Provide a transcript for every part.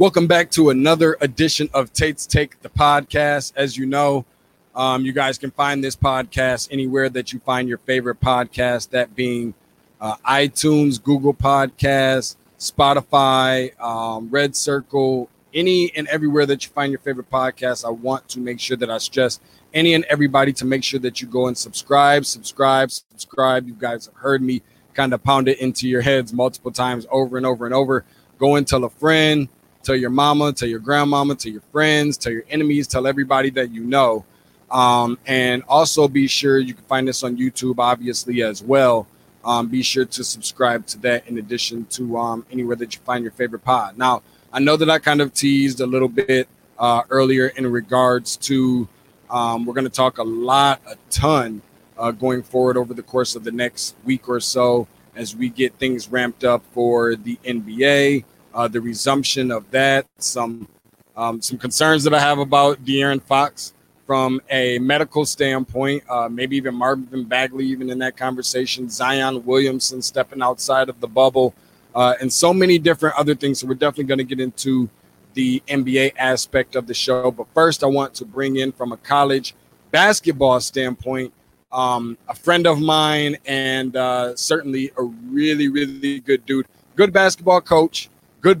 Welcome back to another edition of Tate's Take, the podcast. As you know, you guys can find this podcast anywhere that you find your favorite podcast, that being iTunes, Google Podcasts, Spotify, Red Circle, any and everywhere that you find your favorite podcast. I want to make sure that I stress any and everybody to make sure that you go and subscribe. You guys have heard me kind of pound it into your heads multiple times over and over and over. Go and tell a friend, tell your mama, tell your grandmama, tell your friends, tell your enemies, tell everybody that you know. And also be sure you can find this on YouTube, obviously, as well. Be sure to subscribe to that in addition to anywhere that you find your favorite pod. Now, I know that I kind of teased a little bit earlier in regards to we're going to talk a ton going forward over the course of the next week or so as we get things ramped up for the NBA, the resumption of that, some concerns that I have about De'Aaron Fox from a medical standpoint, maybe even Marvin Bagley even in that conversation, Zion Williamson stepping outside of the bubble, and so many different other things. So we're definitely going to get into the NBA aspect of the show. But first, I want to bring in from a college basketball standpoint, a friend of mine and certainly a really, really good dude, good basketball coach, good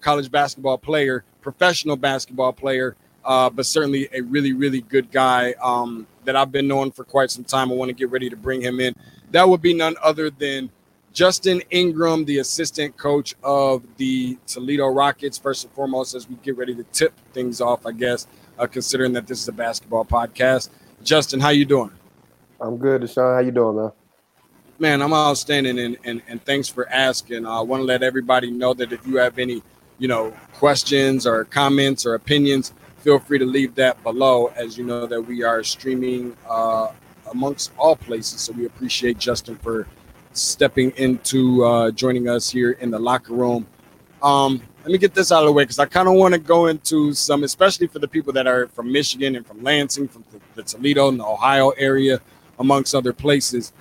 college basketball player, professional basketball player, but certainly a really, really good guy that I've been knowing for quite some time. I want to get ready to bring him in. That would be none other than Justin Ingram, the assistant coach of the Toledo Rockets. First and foremost, as we get ready to tip things off, I guess, considering that this is a basketball podcast. Justin, how you doing? I'm good, Deshaun. How you doing, man? Man, I'm outstanding, and thanks for asking. I want to let everybody know that if you have any, questions or comments or opinions, feel free to leave that below. As you know, that we are streaming amongst all places, so we appreciate Justin for stepping into joining us here in the locker room. Let me get this out of the way because I kind of want to go into some, especially for the people that are from Michigan and from Lansing, from the Toledo and the Ohio area, amongst other places,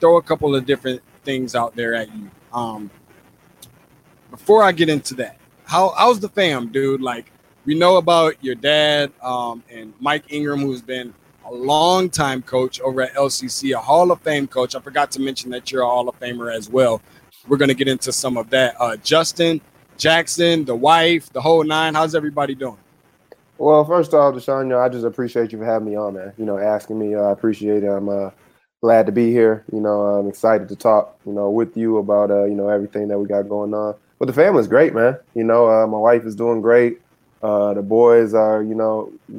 throw a couple of different things out there at you. Before I get into that, how's the fam, dude? Like, we know about your dad and Mike Ingram, who's been a long-time coach over at LCC, a Hall of Fame coach. I forgot to mention that you're a Hall of Famer as well. We're going to get into some of that. Justin, Jackson, the wife, the whole nine, how's everybody doing? Well, first off, Deshaun, I just appreciate you for having me on, man. Asking me, I appreciate it. I'm glad to be here. I'm excited to talk, with you about, everything that we got going on. But the family's great, man. My wife is doing great. The boys are,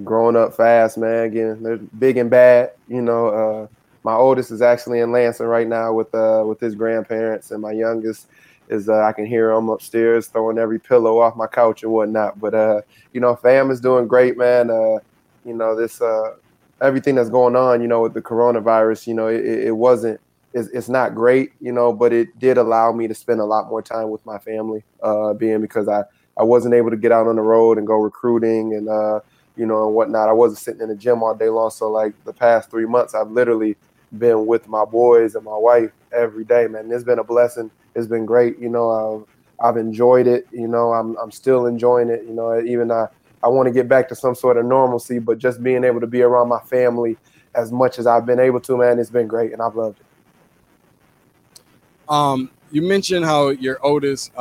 growing up fast, man. Again, they're big and bad. My oldest is actually in Lansing right now with his grandparents, and my youngest is I can hear him upstairs throwing every pillow off my couch and whatnot. But fam is doing great, man. This everything that's going on, with the coronavirus, it wasn't. It's not great, but it did allow me to spend a lot more time with my family, because I wasn't able to get out on the road and go recruiting and, and whatnot. I wasn't sitting in the gym all day long. So, like, the past 3 months, I've literally been with my boys and my wife every day, man. It's been a blessing. It's been great. I've enjoyed it. I'm still enjoying it. Even I want to get back to some sort of normalcy, but just being able to be around my family as much as I've been able to, man, it's been great, and I've loved it. You mentioned how your youngest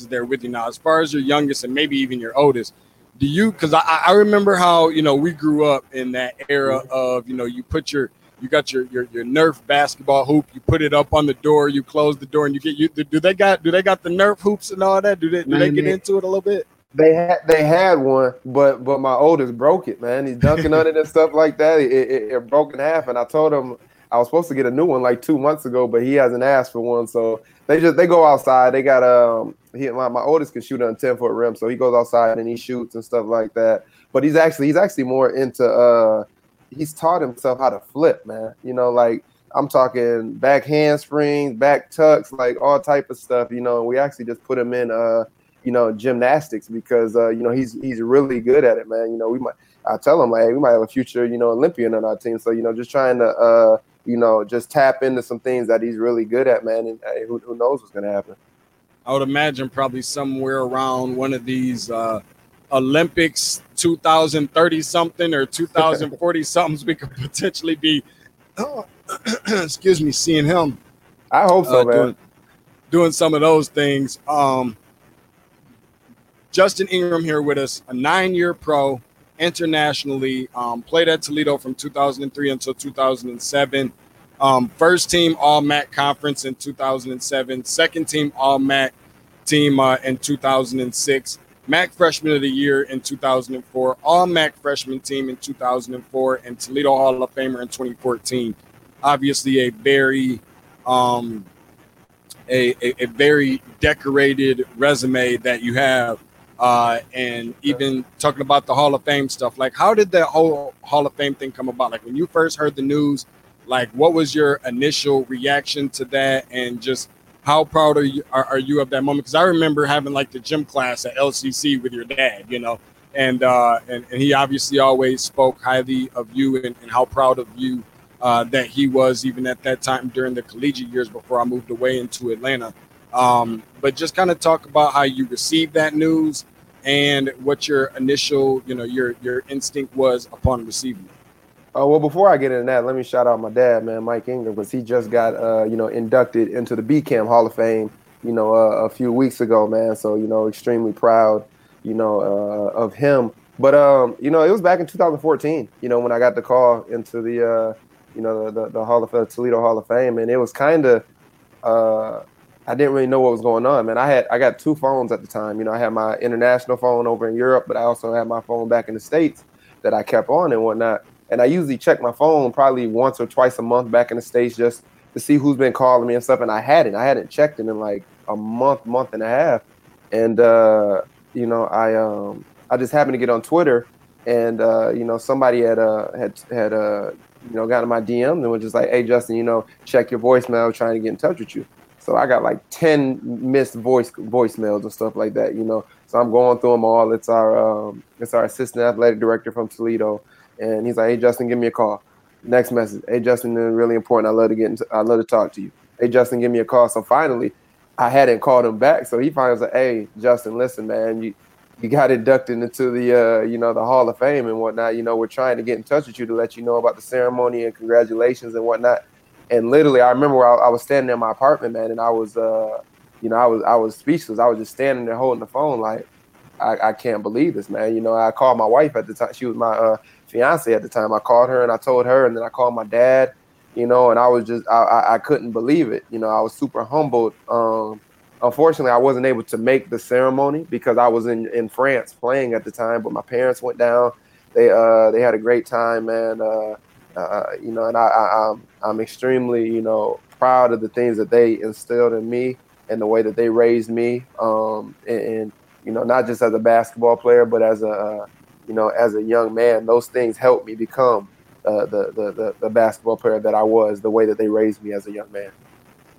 is there with you now. As far as your youngest and maybe even your oldest, because I remember how, we grew up in that era of, you got your Nerf basketball hoop, you put it up on the door, you close the door, and you get do they got the Nerf hoops and all that? Do they get into it a little bit? They had one, but my oldest broke it, man. He's dunking on it and stuff like that. It broke in half, and I told him I was supposed to get a new one like 2 months ago, but he hasn't asked for one. So they go outside. They got my oldest can shoot on a 10-foot rim, so he goes outside and he shoots and stuff like that. But he's actually more into he's taught himself how to flip, man. Like, I'm talking back handsprings, back tucks, like all type of stuff. We actually just put him in gymnastics because he's really good at it, man. I tell him, like, hey, we might have a future Olympian on our team. So just trying to just tap into some things that he's really good at, man, and hey, who knows what's going to happen. I would imagine probably somewhere around one of these Olympics 2030 something or 2040 somethings. We could potentially be, excuse me, seeing him. I hope so, man. Doing some of those things. Justin Ingram here with us, a 9-year pro internationally, played at Toledo from 2003 until 2007. First team All-MAC Conference in 2007, second team All-MAC team in 2006, MAC Freshman of the Year in 2004, All-MAC Freshman team in 2004, and Toledo Hall of Famer in 2014. Obviously a very very decorated resume that you have. And even talking about the Hall of Fame stuff, like how did that whole Hall of Fame thing come about? Like when you first heard the news, like what was your initial reaction to that, and just how proud are you of that moment? Because I remember having like the gym class at LCC with your dad, you know, and he obviously always spoke highly of you and how proud of you that he was, even at that time during the collegiate years before I moved away into Atlanta. But just kind of talk about how you received that news and what your initial, you know, your instinct was upon receiving it. Well, before I get into that, let me shout out my dad, man, Mike Ingram, because he just got, inducted into the B-CAM Hall of Fame, a few weeks ago, man. So, extremely proud, of him. But, it was back in 2014, when I got the call into the Toledo Hall of Fame. And it was kind of, I didn't really know what was going on, man. I got two phones at the time. I had my international phone over in Europe, but I also had my phone back in the States that I kept on and whatnot. And I usually check my phone probably once or twice a month back in the States just to see who's been calling me and stuff. And I hadn't checked it in like a month and a half. And, I just happened to get on Twitter and, somebody had gotten my DMs and was just like, hey, Justin, check your voicemail, trying to get in touch with you. So I got like 10 missed voicemails and stuff like that, So I'm going through them all. It's our assistant athletic director from Toledo, and he's like, "Hey Justin, give me a call." Next message, "Hey Justin, this is really important. I love to talk to you. Hey Justin, give me a call." So finally, I hadn't called him back. So he finally was like, "Hey Justin, listen, man, you got inducted into the the Hall of Fame and whatnot. We're trying to get in touch with you to let you know about the ceremony and congratulations and whatnot." And literally, I remember I was standing in my apartment, man, and I was, I was speechless. I was just standing there holding the phone, like, I can't believe this, man. I called my wife at the time; she was my fiance at the time. I called her and I told her, and then I called my dad, and I was just, I couldn't believe it. I was super humbled. Unfortunately, I wasn't able to make the ceremony because I was in France playing at the time. But my parents went down; they had a great time, man. And I'm extremely, proud of the things that they instilled in me and the way that they raised me. And not just as a basketball player, but as a young man, those things helped me become the basketball player that I was, the way that they raised me as a young man.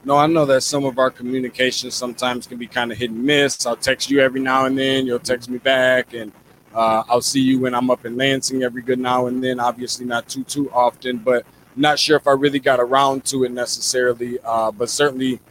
No, I know that some of our communication sometimes can be kind of hit and miss. I'll text you every now and then, you'll text me back, and I'll see you when I'm up in Lansing every good now and then, obviously not too often, but not sure if I really got around to it necessarily, but certainly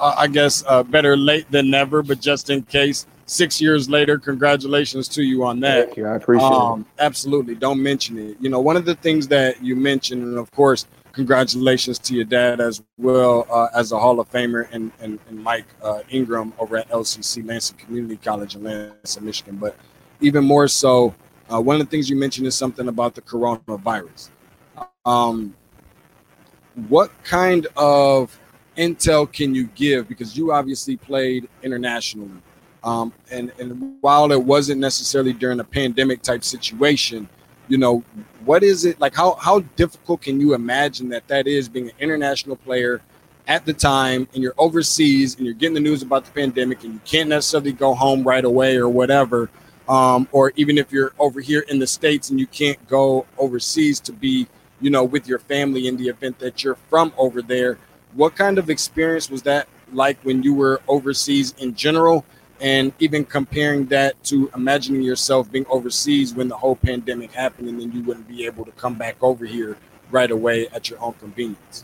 I guess better late than never, but just in case, 6 years later, congratulations to you on that. Thank you. I appreciate it. Absolutely. Don't mention it. One of the things that you mentioned, and of course, congratulations to your dad as well, as a Hall of Famer, and Mike Ingram over at LCC, Lansing Community College in Lansing, Michigan. But even more so, one of the things you mentioned is something about the coronavirus. What kind of intel can you give? Because you obviously played internationally. And while it wasn't necessarily during a pandemic type situation, what is it like? How difficult can you imagine that is, being an international player at the time, and you're overseas and you're getting the news about the pandemic and you can't necessarily go home right away or whatever. Or even if you're over here in the States and you can't go overseas to be, with your family in the event that you're from over there. What kind of experience was that like when you were overseas in general, and even comparing that to imagining yourself being overseas when the whole pandemic happened and then you wouldn't be able to come back over here right away at your own convenience?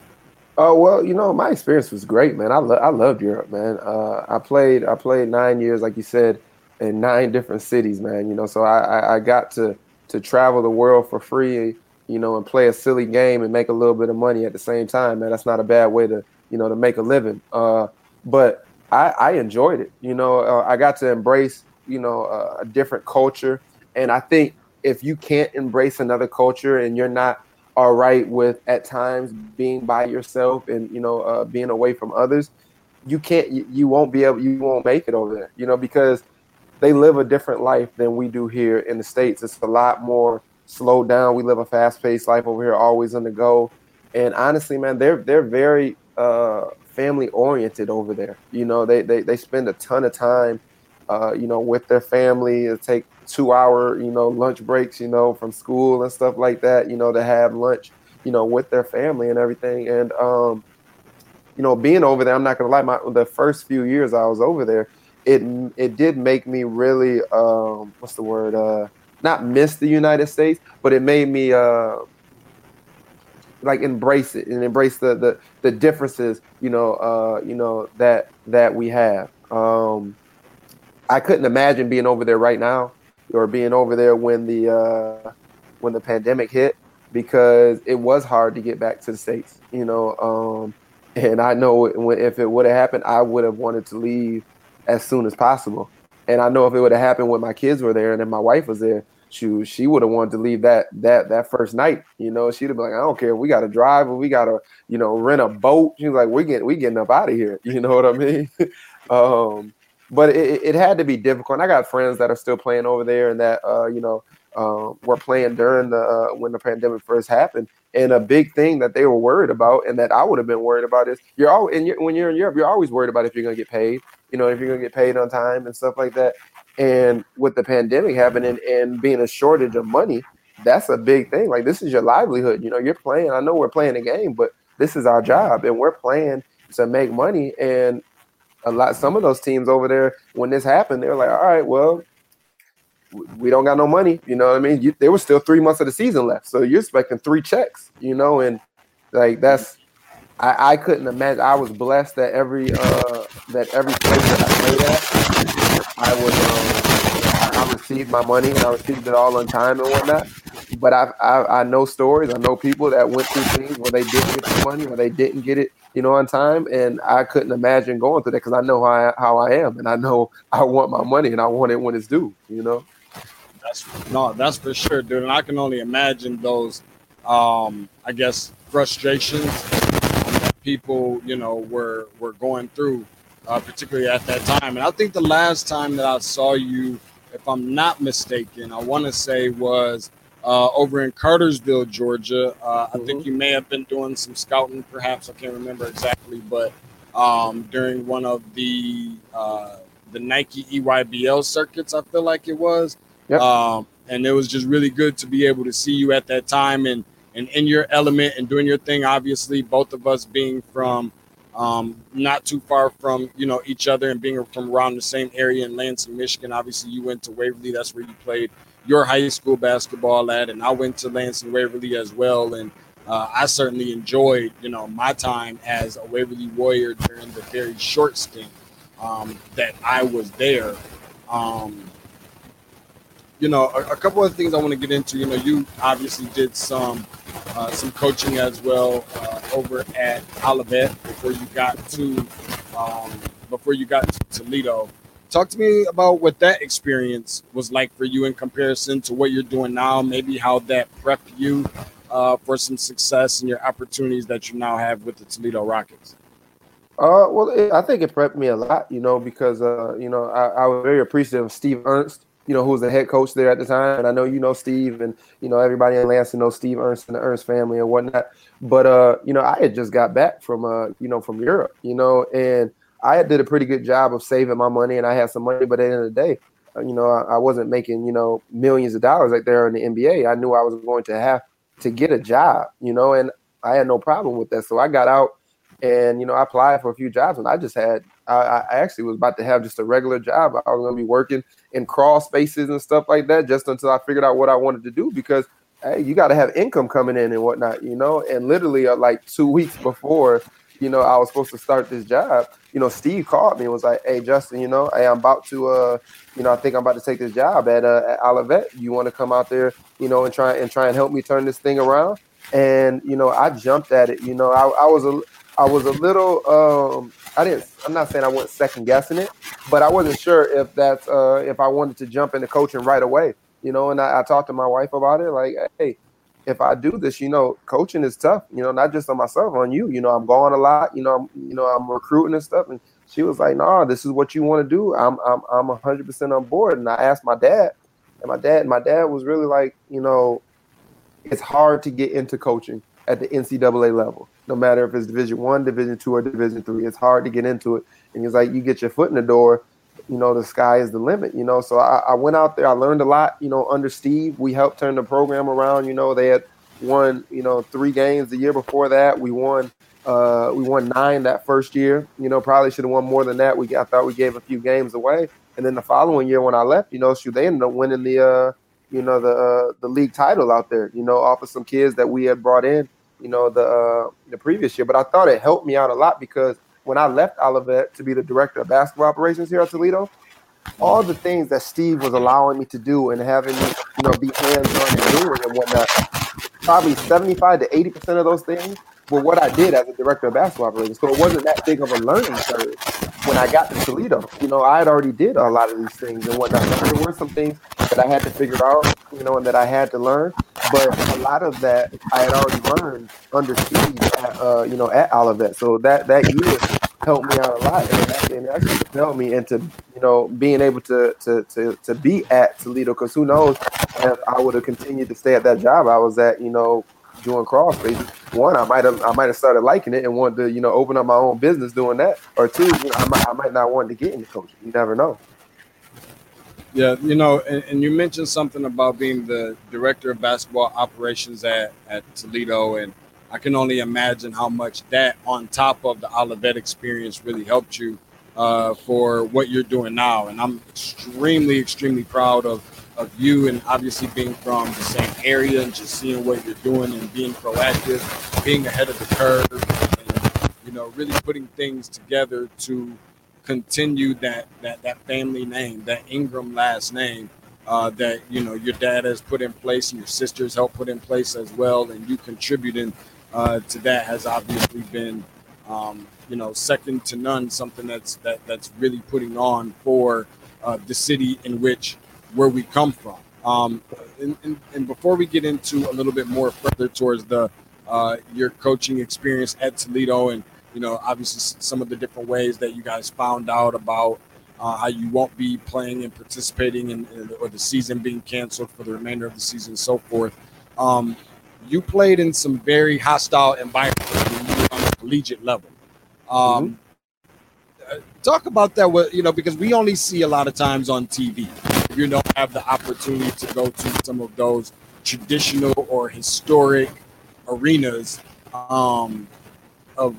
Oh, well, you know, my experience was great, man. I loved Europe, man. I played 9 years, like you said, in 9 different cities, man. You know, so I got to travel the world for free, you know, and play a silly game and make a little bit of money at the same time, man. That's not a bad way to, you know, to make a living. But I enjoyed it. You know, I got to embrace, you know, a different culture. And I think if you can't embrace another culture and you're not all right with at times being by yourself and, you know, being away from others, you won't make it over there, you know, because they live a different life than we do here in the States. It's a lot more slowed down. We live a fast paced life over here, always on the go. And honestly, man, they're very family oriented over there. You know, they spend a ton of time, you know, with their family. It'll take 2-hour, you know, lunch breaks, you know, from school and stuff like that, you know, to have lunch, you know, with their family and everything. And, you know, being over there, I'm not going to lie, the first few years I was over there, it did make me really, not miss the United States, but it made me, like embrace it and embrace the differences, you know, that we have. I couldn't imagine being over there right now or being over there when the pandemic hit, because it was hard to get back to the States, you know. And I know if it would have happened, I would have wanted to leave as soon as possible. And I know if it would have happened when my kids were there and then my wife was there, she would have wanted to leave that first night, you know. She'd have been like, I don't care if we got to drive or we got to, you know, rent a boat. She was like, we getting up out of here. You know what I mean? But it had to be difficult. And I got friends that are still playing over there and that, you know, were playing during when the pandemic first happened. And a big thing that they were worried about and that I would have been worried about is when you're in Europe, you're always worried about if you're going to get paid, you know, if you're going to get paid on time and stuff like that. And with the pandemic happening and being a shortage of money, that's a big thing. Like, this is your livelihood. You know, you're playing. I know we're playing a game, but this is our job and we're playing to make money. And some of those teams over there, when this happened, they were like, all right, well, we don't got no money. You know what I mean? There was still 3 months of the season left. So you're expecting 3 checks, you know, and like I couldn't imagine. I was blessed that every place that I played at, I received my money and I received it all on time and whatnot. But I know stories. I know people that went through things where they didn't get the money or they didn't get it, you know, on time. And I couldn't imagine going through that because I know how I am. And I know I want my money and I want it when it's due, you know. That's for sure, dude. And I can only imagine those, I guess, frustrations that people, you know, were going through, particularly at that time. And I think the last time that I saw you, if I'm not mistaken, I want to say was over in Cartersville, Georgia. I think you may have been doing some scouting, perhaps. I can't remember exactly, but during one of the Nike EYBL circuits, I feel like it was. Yep. And it was just really good to be able to see you at that time and in your element and doing your thing. Obviously, both of us being from not too far from, you know, each other and being from around the same area in Lansing, Michigan. Obviously, you went to Waverly. That's where you played your high school basketball at, and I went to Lansing Waverly as well. And I certainly enjoyed, you know, my time as a Waverly Warrior during the very short stint that I was there. You know, a couple of things I want to get into. You know, you obviously did some coaching as well over at Olivet before you got to Toledo. Talk to me about what that experience was like for you in comparison to what you're doing now, maybe how that prepped you for some success and your opportunities that you now have with the Toledo Rockets. I think it prepped me a lot, you know, because, you know, I was very appreciative of Steve Ernst, you know, who was the head coach there at the time. And I know you know Steve, and, you know, everybody in Lansing knows Steve Ernst and the Ernst family and whatnot. But, you know, I had just got back from, you know, from Europe, you know, and I did a pretty good job of saving my money, and I had some money, but at the end of the day, you know, I wasn't making, you know, millions of dollars like there in the NBA. I knew I was going to have to get a job, you know, and I had no problem with that. So I got out and, you know, I applied for a few jobs, and I just had, I actually was about to have just a regular job. I was going to be working in crawl spaces and stuff like that just until I figured out what I wanted to do, because hey, you got to have income coming in and whatnot, you know. And literally, like 2 weeks before, you know, I was supposed to start this job, you know, Steve called me and was like, hey, Justin, you know, hey, I'm about to, you know, I think I'm about to take this job at Olivet. You want to come out there, you know, and try and help me turn this thing around? And, you know, I jumped at it. You know, I was a little, I'm not saying I wasn't second guessing it, but I wasn't sure if that's, if I wanted to jump into coaching right away, you know. And I talked to my wife about it, like, hey, if I do this, you know, coaching is tough, you know, not just on myself, on you, you know, I'm going a lot, you know, I'm recruiting and stuff. And she was like, nah, this is what you want to do. I'm 100% on board. And I asked my dad, and my dad was really like, you know, it's hard to get into coaching at the NCAA level, no matter if it's Division I, Division II, or Division III, it's hard to get into it. And he's like, you get your foot in the door, you know, the sky is the limit, you know. So I went out there. I learned a lot, you know, under Steve. We helped turn the program around. You know, they had won, you know, 3 games the year before that. We won 9 that first year. You know, probably should have won more than that. I thought we gave a few games away. And then the following year when I left, you know, they ended up winning the league title out there, you know, off of some kids that we had brought in, you know, the previous year. But I thought it helped me out a lot because when I left Olivet to be the director of basketball operations here at Toledo, all the things that Steve was allowing me to do and having me, you know, be hands-on and doing and whatnot, probably 75 to 80% of those things were what I did as a director of basketball operations. So it wasn't that big of a learning curve when I got to Toledo. You know, I had already did a lot of these things and whatnot. There were some things that I had to figure out, you know, and that I had to learn. But a lot of that I had already learned under Steve, you know, at Olivet. So that year helped me out a lot, and actually propelled me into, you know, being able to be at Toledo. Because who knows if I would have continued to stay at that job I was at, you know, doing CrossFit. One, I might have started liking it and wanted to, you know, open up my own business doing that. Or two, you know, I might not want to get into coaching. You never know. Yeah, you know, and you mentioned something about being the director of basketball operations at Toledo, and I can only imagine how much that on top of the Olivet experience really helped you for what you're doing now. And I'm extremely, extremely proud of you, and obviously being from the same area and just seeing what you're doing and being proactive, being ahead of the curve, and, you know, really putting things together to continue that family name, that Ingram last name, that, you know, your dad has put in place and your sisters helped put in place as well. And you contributing to that has obviously been, you know, second to none, something that's really putting on for the city in which where we come from. And before we get into a little bit more further towards the your coaching experience at Toledo and, you know, obviously some of the different ways that you guys found out about how you won't be playing and participating or the season being canceled for the remainder of the season and so forth. You played in some very hostile environments when you were on the collegiate level. Talk about that, you know, because we only see a lot of times on TV. You don't have the opportunity to go to some of those traditional or historic arenas, of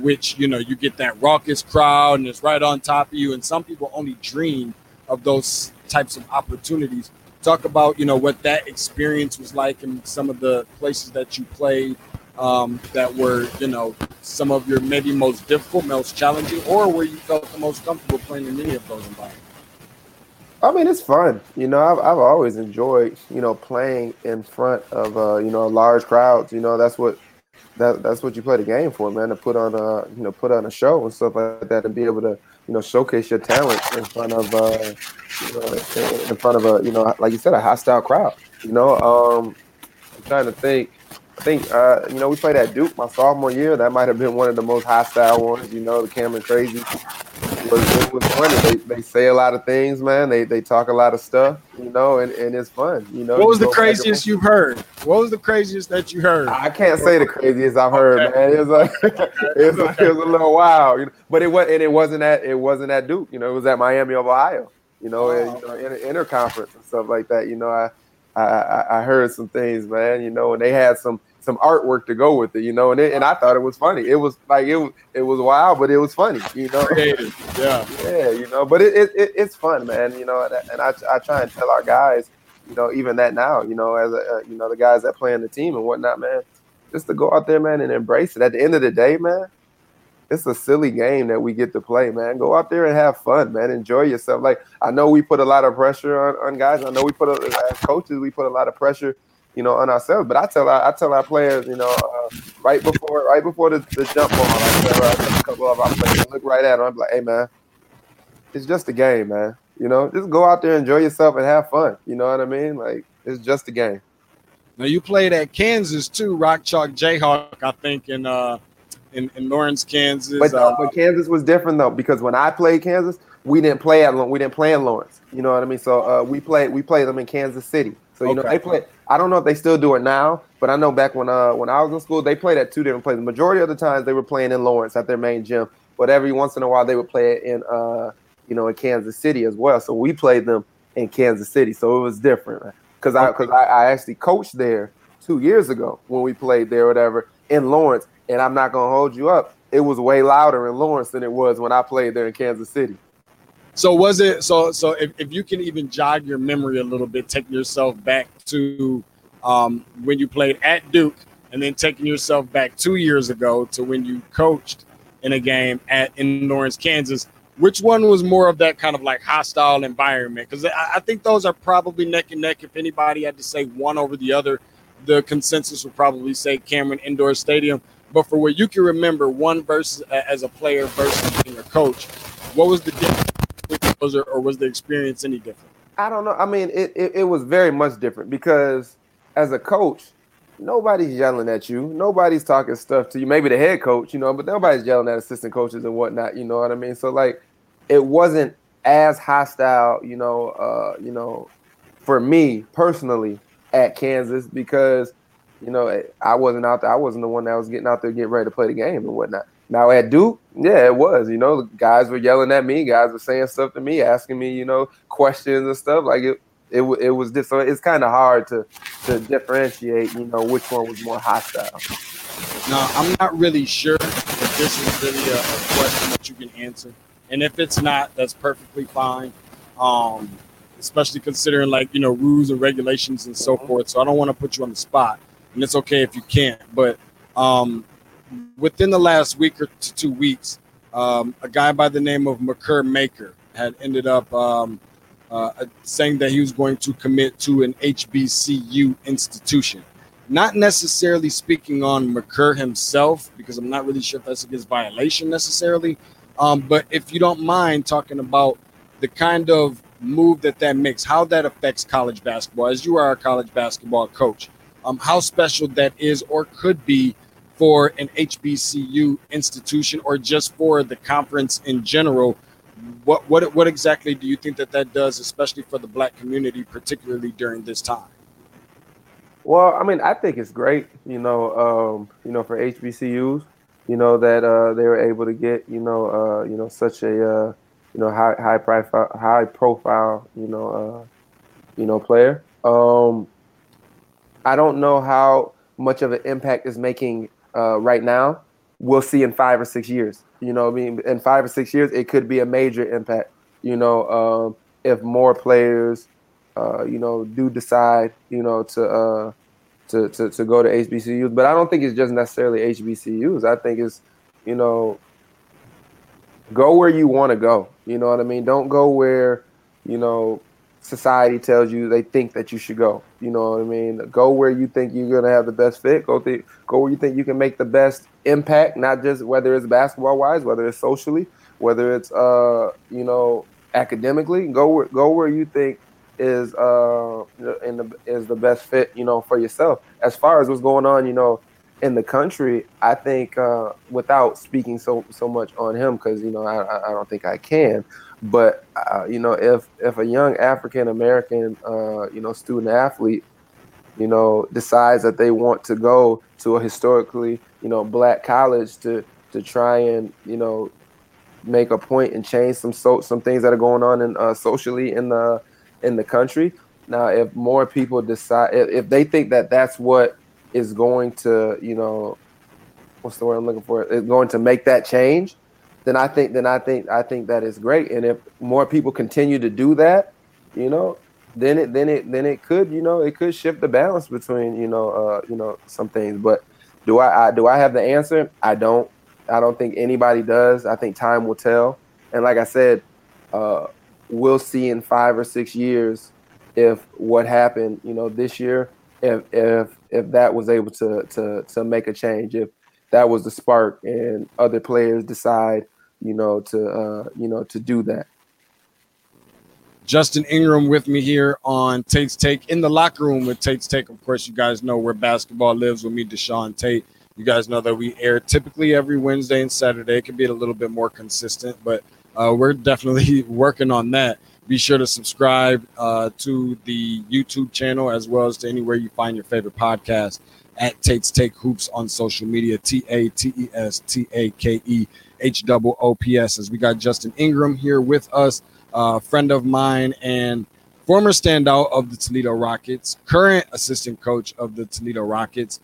which, you know, you get that raucous crowd and it's right on top of you. And some people only dream of those types of opportunities. Talk about, you know, what that experience was like and some of the places that you played that were, you know, some of your maybe most difficult, most challenging, or where you felt the most comfortable playing in any of those environments. I mean, it's fun. You know, I've always enjoyed, you know, playing in front of, you know, large crowds. You know, that's what you play the game for, man, to put on a show and stuff like that, and be able to, you know, showcase your talent in front of a, you know, like you said, a hostile crowd. You know, I'm trying to think. I think, you know, we played at Duke my sophomore year. That might have been one of the most hostile ones. You know, the Cameron Crazies. It was funny. They say a lot of things, man. They talk a lot of stuff, you know, and it's fun. You know, what was the craziest you heard? What was the craziest that you heard? I can't say the craziest I've heard, okay, man. It was like it was a little wild, you know? But it wasn't at Duke. You know, it was at Miami of Ohio. You know, wow. And, you know, interconference and stuff like that. You know, I heard some things, man. You know, and they had some artwork to go with it, you know, and I thought it was funny. It was like it was wild, but it was funny, you know. Creative. Yeah, you know. But it's fun, man, you know. And I try and tell our guys, you know, even that now, you know, as you know, the guys that play on the team and whatnot, man, just to go out there, man, and embrace it. At the end of the day, man, it's a silly game that we get to play, man. Go out there and have fun, man. Enjoy yourself. Like, I know we put a lot of pressure on guys. I know we put, as coaches, we put a lot of pressure, you know, on ourselves. But I tell our players, you know, right before the jump ball, I tell a couple of our players, look right at them. I'm like, hey, man, it's just a game, man. You know, just go out there, enjoy yourself, and have fun. You know what I mean? Like, it's just a game. Now, you played at Kansas too, Rock Chalk Jayhawk, I think, in Lawrence, Kansas. But Kansas was different though, because when I played Kansas, we didn't play in Lawrence. You know what I mean? So we played them in Kansas City. So you know they played. I don't know if they still do it now, but I know back when I was in school, they played at two different places. The majority of the times they were playing in Lawrence at their main gym, but every once in a while they would play it in in Kansas City as well. So we played them in Kansas City. So it was different because I actually coached there 2 years ago when we played there, or whatever, in Lawrence. And I'm not going to hold you up, it was way louder in Lawrence than it was when I played there in Kansas City. So was it – so if you can even jog your memory a little bit, taking yourself back to when you played at Duke and then taking yourself back 2 years ago to when you coached in a game in Lawrence, Kansas, which one was more of that kind of like hostile environment? Because I think those are probably neck and neck. If anybody had to say one over the other, the consensus would probably say Cameron Indoor Stadium. But for what you can remember, one versus as a player versus being a coach, what was the difference, or was the experience any different? I don't know. I mean, it was very much different because as a coach, nobody's yelling at you. Nobody's talking stuff to you. Maybe the head coach, you know, but nobody's yelling at assistant coaches and whatnot. You know what I mean? So, like, it wasn't as hostile, for me personally at Kansas because – you know, I wasn't out there. I wasn't the one that was getting out there, getting ready to play the game and whatnot. Now at Duke, yeah, it was. You know, the guys were yelling at me. Guys were saying stuff to me, asking me, you know, questions and stuff. Like it was just. So it's kind of hard to differentiate, you know, which one was more hostile. Now I'm not really sure if this is really a question that you can answer, and if it's not, that's perfectly fine. Especially considering like you know rules and regulations and so forth. So I don't want to put you on the spot. And it's okay if you can't, but within the last week or 2 weeks, a guy by the name of McCurr Maker had ended up saying that he was going to commit to an HBCU institution. Not necessarily speaking on McCurr himself, because I'm not really sure if that's against violation necessarily, but if you don't mind talking about the kind of move that makes, how that affects college basketball, as you are a college basketball coach. How special that is or could be for an HBCU institution or just for the conference in general. What exactly do you think that does, especially for the Black community, particularly during this time? Well, I mean, I think it's great, for HBCUs, that they were able to get, such a, high profile, player. I don't know how much of an impact it's making right now. We'll see in 5 or 6 years. You know what I mean? In 5 or 6 years, it could be a major impact, if more players, do decide, to go to HBCUs. But I don't think it's just necessarily HBCUs. I think it's, go where you want to go. You know what I mean? Don't go where, society tells you they think that you should go. You know what I mean? Go where you think you're going to have the best fit. Go where you think you can make the best impact, not just whether it's basketball-wise, whether it's socially, whether it's, academically. Go where you think is is the best fit, for yourself. As far as what's going on, in the country, I think without speaking so much on him because, I don't think I can. But, if a young African-American, student athlete, decides that they want to go to a historically, Black college to try and, make a point and change some things that are going on in, socially in the country. Now, if more people decide, if they think that that's what is going to, what's the word I'm looking for? It's going to make that change. Then I think that is great. And if more people continue to do that, then it could, you know, it could shift the balance between, you know, some things. But do I have the answer? I don't think anybody does. I think time will tell. And like I said, we'll see in 5 or 6 years if what happened, you know, this year, if that was able to make a change, if that was the spark and other players decide, you know, to do that. Justin Ingram with me here on Tate's Take, in the locker room with Tate's Take. Of course, you guys know where basketball lives with me, Deshaun Tate. You guys know that we air typically every Wednesday and Saturday. It can be a little bit more consistent, but we're definitely working on that. Be sure to subscribe to the YouTube channel as well as to anywhere you find your favorite podcast at Tate's Take Hoops on social media, TATESTAKEHOOPS. As we got Justin Ingram here with us, a friend of mine and former standout of the Toledo Rockets, current assistant coach of the Toledo Rockets.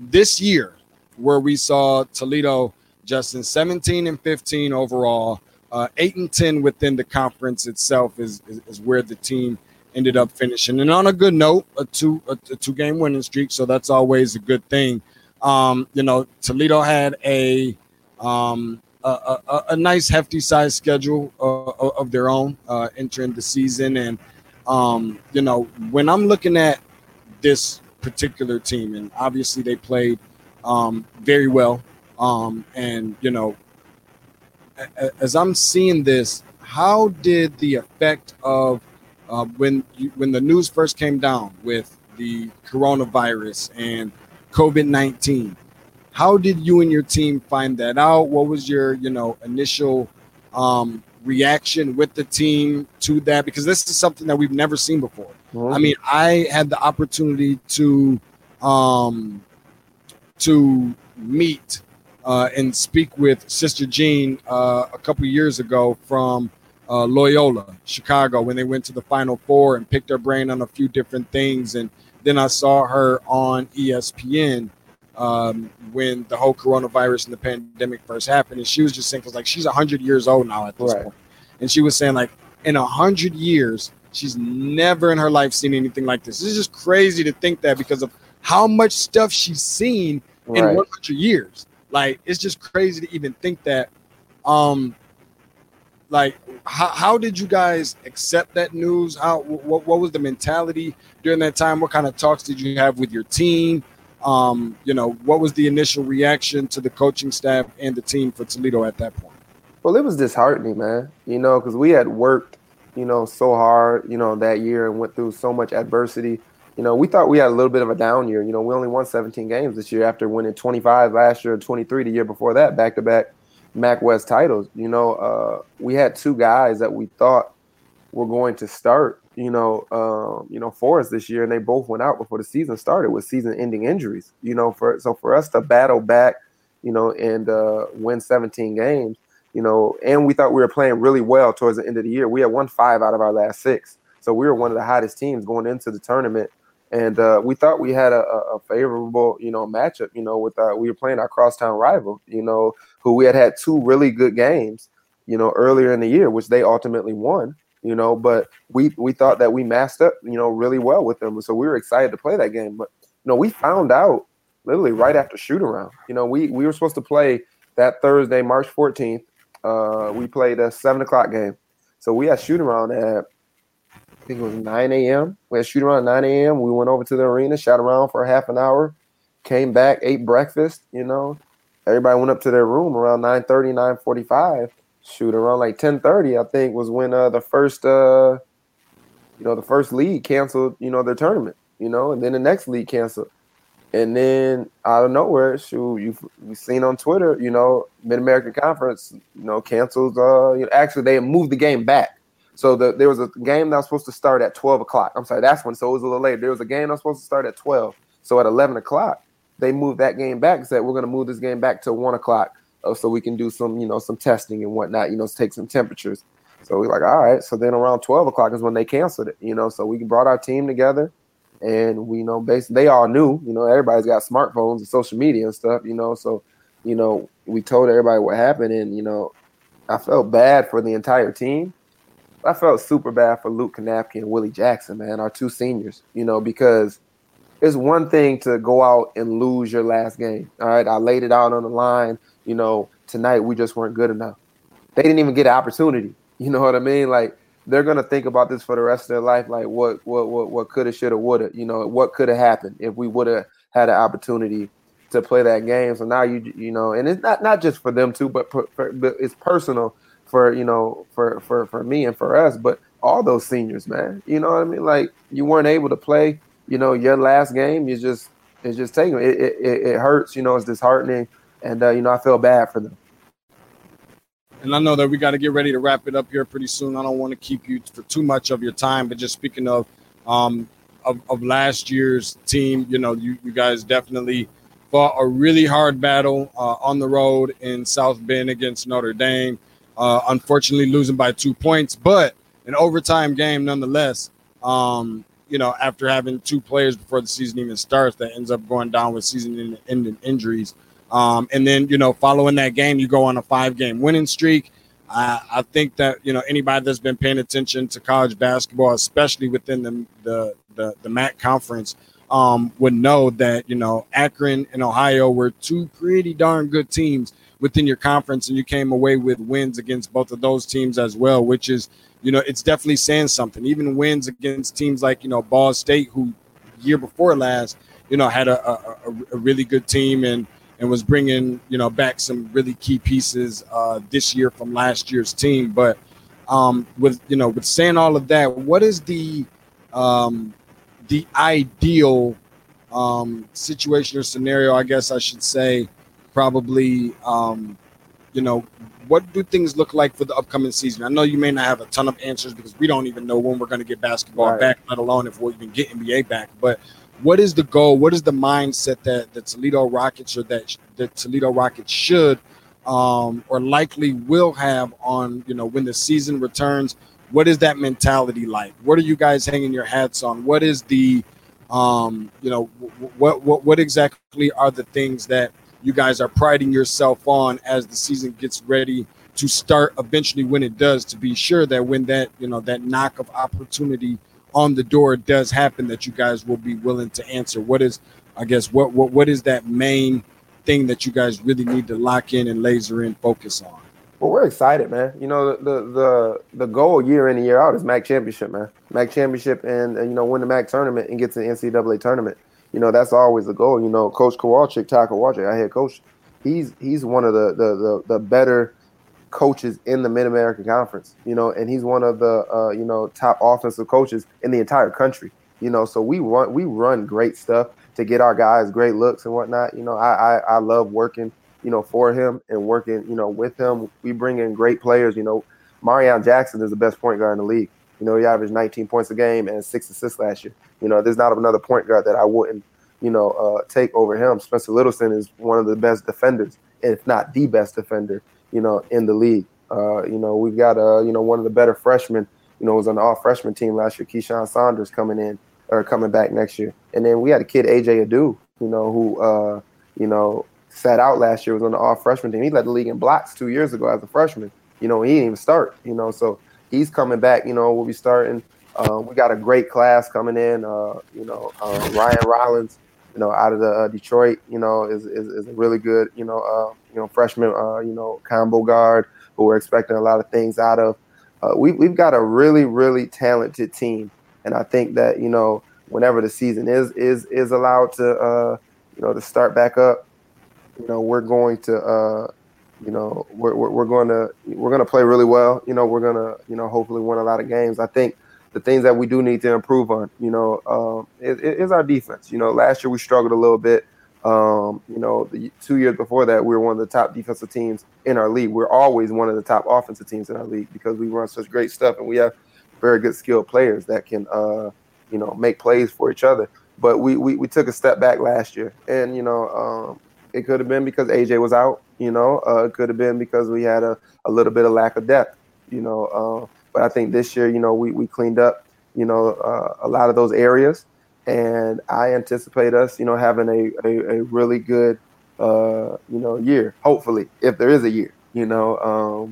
This year, where we saw Toledo, Justin, 17-15 overall, 8-10 within the conference itself is where the team ended up finishing. And on a good note, a two-game winning streak, so that's always a good thing. You know, Toledo had a nice hefty-sized schedule of their own entering the season. And, you know, when I'm looking at this particular team, and obviously they played very well, and you know, as I'm seeing this, how did the effect of when the news first came down with the coronavirus and COVID-19, how did you and your team find that out? What was your, you know, initial reaction with the team to that? Because this is something that we've never seen before. I mean, I had the opportunity to meet and speak with Sister Jean a couple years ago from Loyola, Chicago, when they went to the Final Four, and picked her brain on a few different things. And then I saw her on ESPN when the whole coronavirus and the pandemic first happened. And she was just saying, because like she's 100 years old now at this point. And she was saying, like, in 100 years, she's never in her life seen anything like this. It's just crazy to think that, because of how much stuff she's seen in 100 years. Like, it's just crazy to even think that. Like, how did you guys accept that news? What was the mentality during that time? What kind of talks did you have with your team? You know, what was the initial reaction to the coaching staff and the team for Toledo at that point? Well, it was disheartening, man, you know, because we had worked, you know, so hard, you know, that year, and went through so much adversity. You know, we thought we had a little bit of a down year. You know, we only won 17 games this year after winning 25 last year, 23 the year before that, back-to-back MAC West titles. You know, we had two guys that we thought were going to start, you know, for us this year, and they both went out before the season started with season-ending injuries. You know, for us to battle back, you know, and win 17 games, you know, and we thought we were playing really well towards the end of the year. We had won 5 out of our last 6. So we were one of the hottest teams going into the tournament. And we thought we had a favorable, you know, matchup, you know, with we were playing our crosstown rival, you know, who we had 2 really good games, you know, earlier in the year, which they ultimately won, you know, but we thought that we matched up, you know, really well with them. So we were excited to play that game. But, you know, we found out literally right after shoot around. You know, we were supposed to play that Thursday, March 14th. We played a 7:00 game. So we had shoot around at, I think it was 9 a.m. We had shoot around 9 a.m. We went over to the arena, shot around for half an hour, came back, ate breakfast, you know. Everybody went up to their room around 9:30, 9:45. Shoot around like 10:30, I think, was when the first league canceled, you know, their tournament, you know, and then the next league canceled. And then out of nowhere, shoot, you've seen on Twitter, you know, Mid-American Conference, you know, cancels. You know, actually, they moved the game back. So there was a game that was supposed to start at 12 o'clock. I'm sorry, that's when. So it was a little later. There was a game that was supposed to start at 12. So at 11 o'clock, they moved that game back and said, we're going to move this game back to 1 o'clock so we can do some, you know, some testing and whatnot, you know, take some temperatures. So we're like, all right. So then around 12 o'clock is when they canceled it, you know. So we brought our team together. And we, you know, basically they all knew, you know, everybody's got smartphones and social media and stuff, you know. So, you know, we told everybody what happened, and, you know, I felt bad for the entire team. I felt super bad for Luke Kanapke and Willie Jackson, man, our two seniors, you know, because it's one thing to go out and lose your last game. All right, I laid it out on the line. You know, tonight we just weren't good enough. They didn't even get an opportunity. You know what I mean? Like, they're going to think about this for the rest of their life. Like, what could have, should have, would have, you know, what could have happened if we would have had an opportunity to play that game. So now, you know, and it's not just for them too, but it's personal for, you know, for me and for us, but all those seniors, man, you know what I mean? Like, you weren't able to play, you know, your last game. It's just taking it hurts, you know, it's disheartening. And, you know, I feel bad for them. And I know that we got to get ready to wrap it up here pretty soon. I don't want to keep you for too much of your time, but just speaking of last year's team, you know, you guys definitely fought a really hard battle on the road in South Bend against Notre Dame, unfortunately losing by 2 points, but an overtime game nonetheless, you know, after having two players before the season even starts that ends up going down with season-ending injuries. And then, you know, following that game, you go on a 5-game winning streak. I think that, you know, anybody that's been paying attention to college basketball, especially within the MAC conference, would know that, you know, Akron and Ohio were two pretty darn good teams within your conference, and you came away with wins against both of those teams as well, which is, you know, it's definitely saying something. Even wins against teams like, you know, Ball State, who year before last, you know, had a really good team and was bringing, you know, back some really key pieces this year from last year's team. But with saying all of that, what is the ideal situation or scenario, I guess I should say, probably, you know, what do things look like for the upcoming season? I know you may not have a ton of answers because we don't even know when we're going to get basketball back, let alone if we'll even get NBA back. But what is the goal? What is the mindset that the Toledo Rockets or that the Toledo Rockets should or likely will have on, you know, when the season returns? What is that mentality like? What are you guys hanging your hats on? What is the, you know, what exactly are the things that you guys are priding yourself on as the season gets ready to start eventually when it does, to be sure that when that, you know, that knock of opportunity on the door does happen, that you guys will be willing to answer? What is, I guess, what is that main thing that you guys really need to lock in and laser in focus on? Well, we're excited, man. You know, the goal year in and year out is MAC championship, man. MAC championship and you know, win the MAC tournament and get to the NCAA tournament. You know, that's always the goal. You know, Coach Kowalczyk, Ty Kowalczyk, our head coach, he's one of the better coaches in the Mid-American Conference, you know, and he's one of the, you know, top offensive coaches in the entire country, you know, so we run great stuff to get our guys great looks and whatnot. You know, I love working, you know, for him and working, you know, with him. We bring in great players. You know, Marion Jackson is the best point guard in the league. You know, he averaged 19 points a game and 6 assists last year. You know, there's not another point guard that I wouldn't, you know, take over him. Spencer Littleson is one of the best defenders, if not the best defender, you know, in the league. You know, we've got, you know, one of the better freshmen, you know, was on the all-freshman team last year, Keyshawn Saunders, coming back next year. And then we had a kid, A.J. Adu, you know, who, you know, sat out last year, was on the all-freshman team. He led the league in blocks 2 years ago as a freshman. You know, he didn't even start, you know, so he's coming back, you know, we'll be starting. We got a great class coming in, you know, Ryan Rollins, you know, out of the Detroit, you know, is a really good, you know, freshman, you know, combo guard who we're expecting a lot of things out of. We've got a really, really talented team, and I think that, you know, whenever the season is allowed to, you know, to start back up, you know, we're going to, you know, we're going to play really well. You know, we're going to, you know, hopefully win a lot of games. I think the things that we do need to improve on, you know, is our defense. You know, last year we struggled a little bit. You know, the 2 years before that, we were one of the top defensive teams in our league. We're always one of the top offensive teams in our league because we run such great stuff and we have very good skilled players that can, you know, make plays for each other. But we took a step back last year, and, you know, it could have been because AJ was out, you know, it could have been because we had a little bit of lack of depth, you know, but I think this year, you know, we cleaned up, you know, a lot of those areas. And I anticipate us, you know, having a really good, you know, year, hopefully, if there is a year, you know,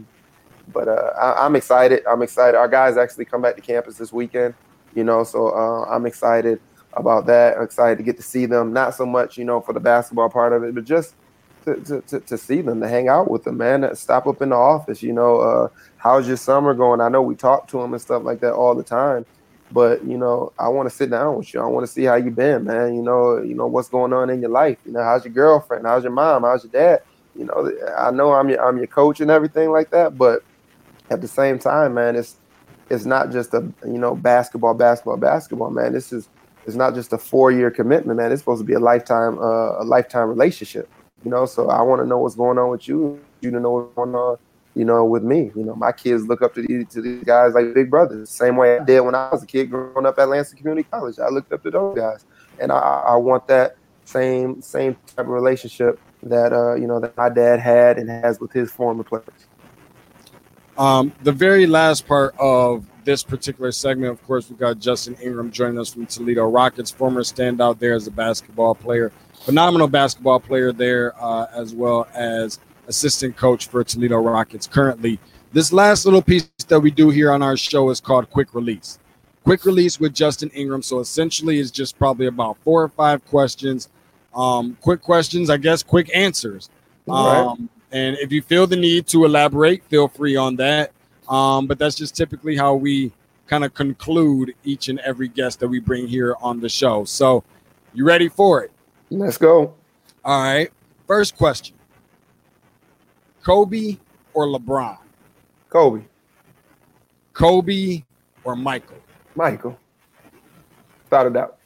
But I'm excited. I'm excited. Our guys actually come back to campus this weekend, you know, so I'm excited about that. I'm excited to get to see them. Not so much, you know, for the basketball part of it, but just to see them, to hang out with them, man. Stop up in the office, you know. How's your summer going? I know we talk to them and stuff like that all the time, but, you know, I want to sit down with you. I want to see how you been, man. You know, what's going on in your life? You know, how's your girlfriend? How's your mom? How's your dad? You know I'm your coach and everything like that, but at the same time, man, it's not just a, you know, basketball, man. It's not just a 4-year commitment, man. It's supposed to be a lifetime relationship, you know. So I want to know what's going on with you. You to know what's going on, you know, with me. You know, my kids look up to these guys like big brothers, same way I did when I was a kid growing up at Lansing Community College. I looked up to those guys, and I want that same type of relationship that you know, that my dad had and has with his former players. The very last part of this particular segment, of course, we've got Justin Ingram joining us from Toledo Rockets, former standout there as a basketball player, phenomenal basketball player there, as well as assistant coach for Toledo Rockets currently. This last little piece that we do here on our show is called Quick Release. Quick Release with Justin Ingram. So essentially it's just probably about 4 or 5 questions. Quick questions, I guess, quick answers. Right. And if you feel the need to elaborate, feel free on that. But that's just typically how we kind of conclude each and every guest that we bring here on the show. So you ready for it? Let's go. All right. First question. Kobe or LeBron? Kobe. Kobe or Michael? Michael. Without a doubt.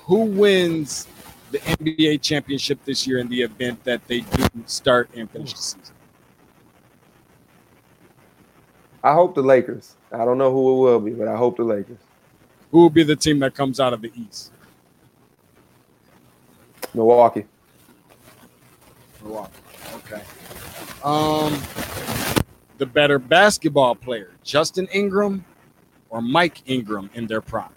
Who wins the NBA championship this year in the event that they do start and finish the season? I hope the Lakers. I don't know who it will be, but I hope the Lakers. Who will be the team that comes out of the East? Milwaukee. Okay. The better basketball player, Justin Ingram or Mike Ingram in their prime?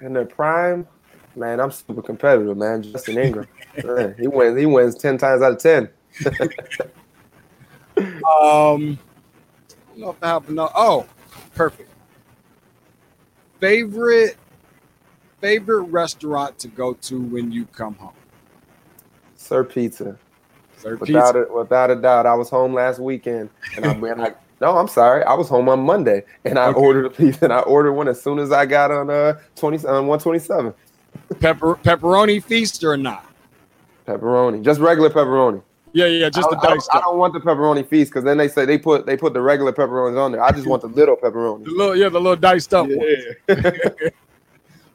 In their prime, man, I'm super competitive, man. Justin Ingram, man, he wins 10 times out of 10. I don't know if I have enough. Oh, perfect. Favorite restaurant to go to when you come home? Sir Pizza. Without a doubt. I was home last weekend, and I went like. No, I'm sorry. I was home on Monday, and I ordered a pizza, and I ordered one as soon as I got on 127. Pepperoni feast or not? Pepperoni, just regular pepperoni. Yeah, just the diced. I don't want the pepperoni feast because then they say they put the regular pepperonis on there. I just want the little pepperoni. The little diced up ones.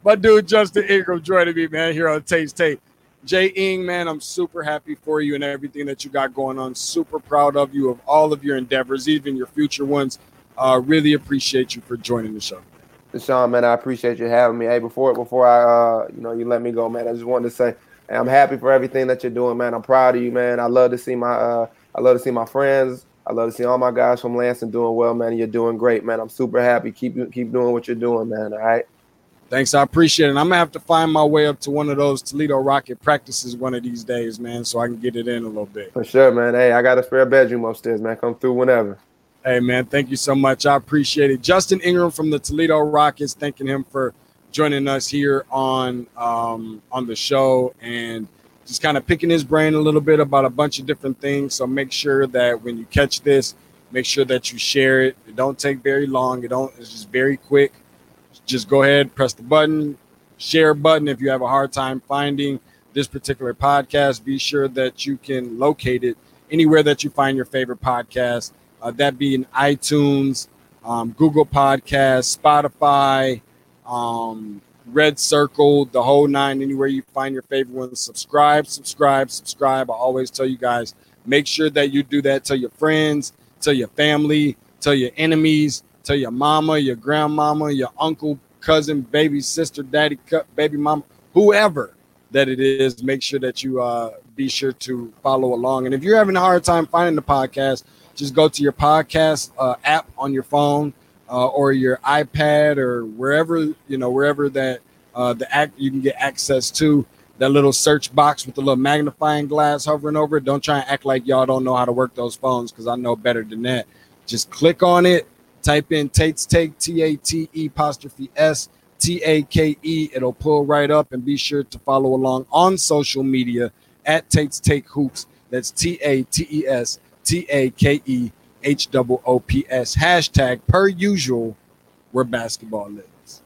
My dude Justin Ingram joining me, man, here on Taste Tape. Jay Ing, man, I'm super happy for you and everything that you got going on. Super proud of you, of all of your endeavors, even your future ones. Really appreciate you for joining the show. Deshaun, man, I appreciate you having me. Hey, before I, you know, you let me go, man, I just wanted to say, hey, I'm happy for everything that you're doing, man. I'm proud of you, man. I love to see my, I love to see my friends. I love to see all my guys from Lansing doing well, man. You're doing great, man. I'm super happy. Keep doing what you're doing, man. All right. Thanks, I appreciate it. I'm going to have to find my way up to one of those Toledo Rocket practices one of these days, man, so I can get it in a little bit. For sure, man. Hey, I got a spare bedroom upstairs, man. Come through whenever. Hey, man, thank you so much. I appreciate it. Justin Ingram from the Toledo Rockets, thanking him for joining us here on the show and just kind of picking his brain a little bit about a bunch of different things. So make sure that when you catch this, make sure that you share it. It don't take very long. It's just very quick. Just go ahead, press the button, share button. If you have a hard time finding this particular podcast, be sure that you can locate it anywhere that you find your favorite podcast. That being iTunes, Google Podcasts, Spotify, Red Circle, the whole nine, anywhere you find your favorite one. Subscribe. I always tell you guys, make sure that you do that. Tell your friends, tell your family, tell your enemies. Tell your mama, your grandmama, your uncle, cousin, baby, sister, daddy, baby, mama, whoever that it is, make sure that you be sure to follow along. And if you're having a hard time finding the podcast, just go to your podcast app on your phone or your iPad or wherever that the app you can get access to. that little search box with the little magnifying glass hovering over it. Don't try and act like y'all don't know how to work those phones, because I know better than that. Just click on it, type in Tate's Take, TATE''. It'll pull right up, and be sure to follow along on social media at Tate's Take Hoops. That's TATES TAKEHOOPS. Hashtag per usual, we're basketball lives.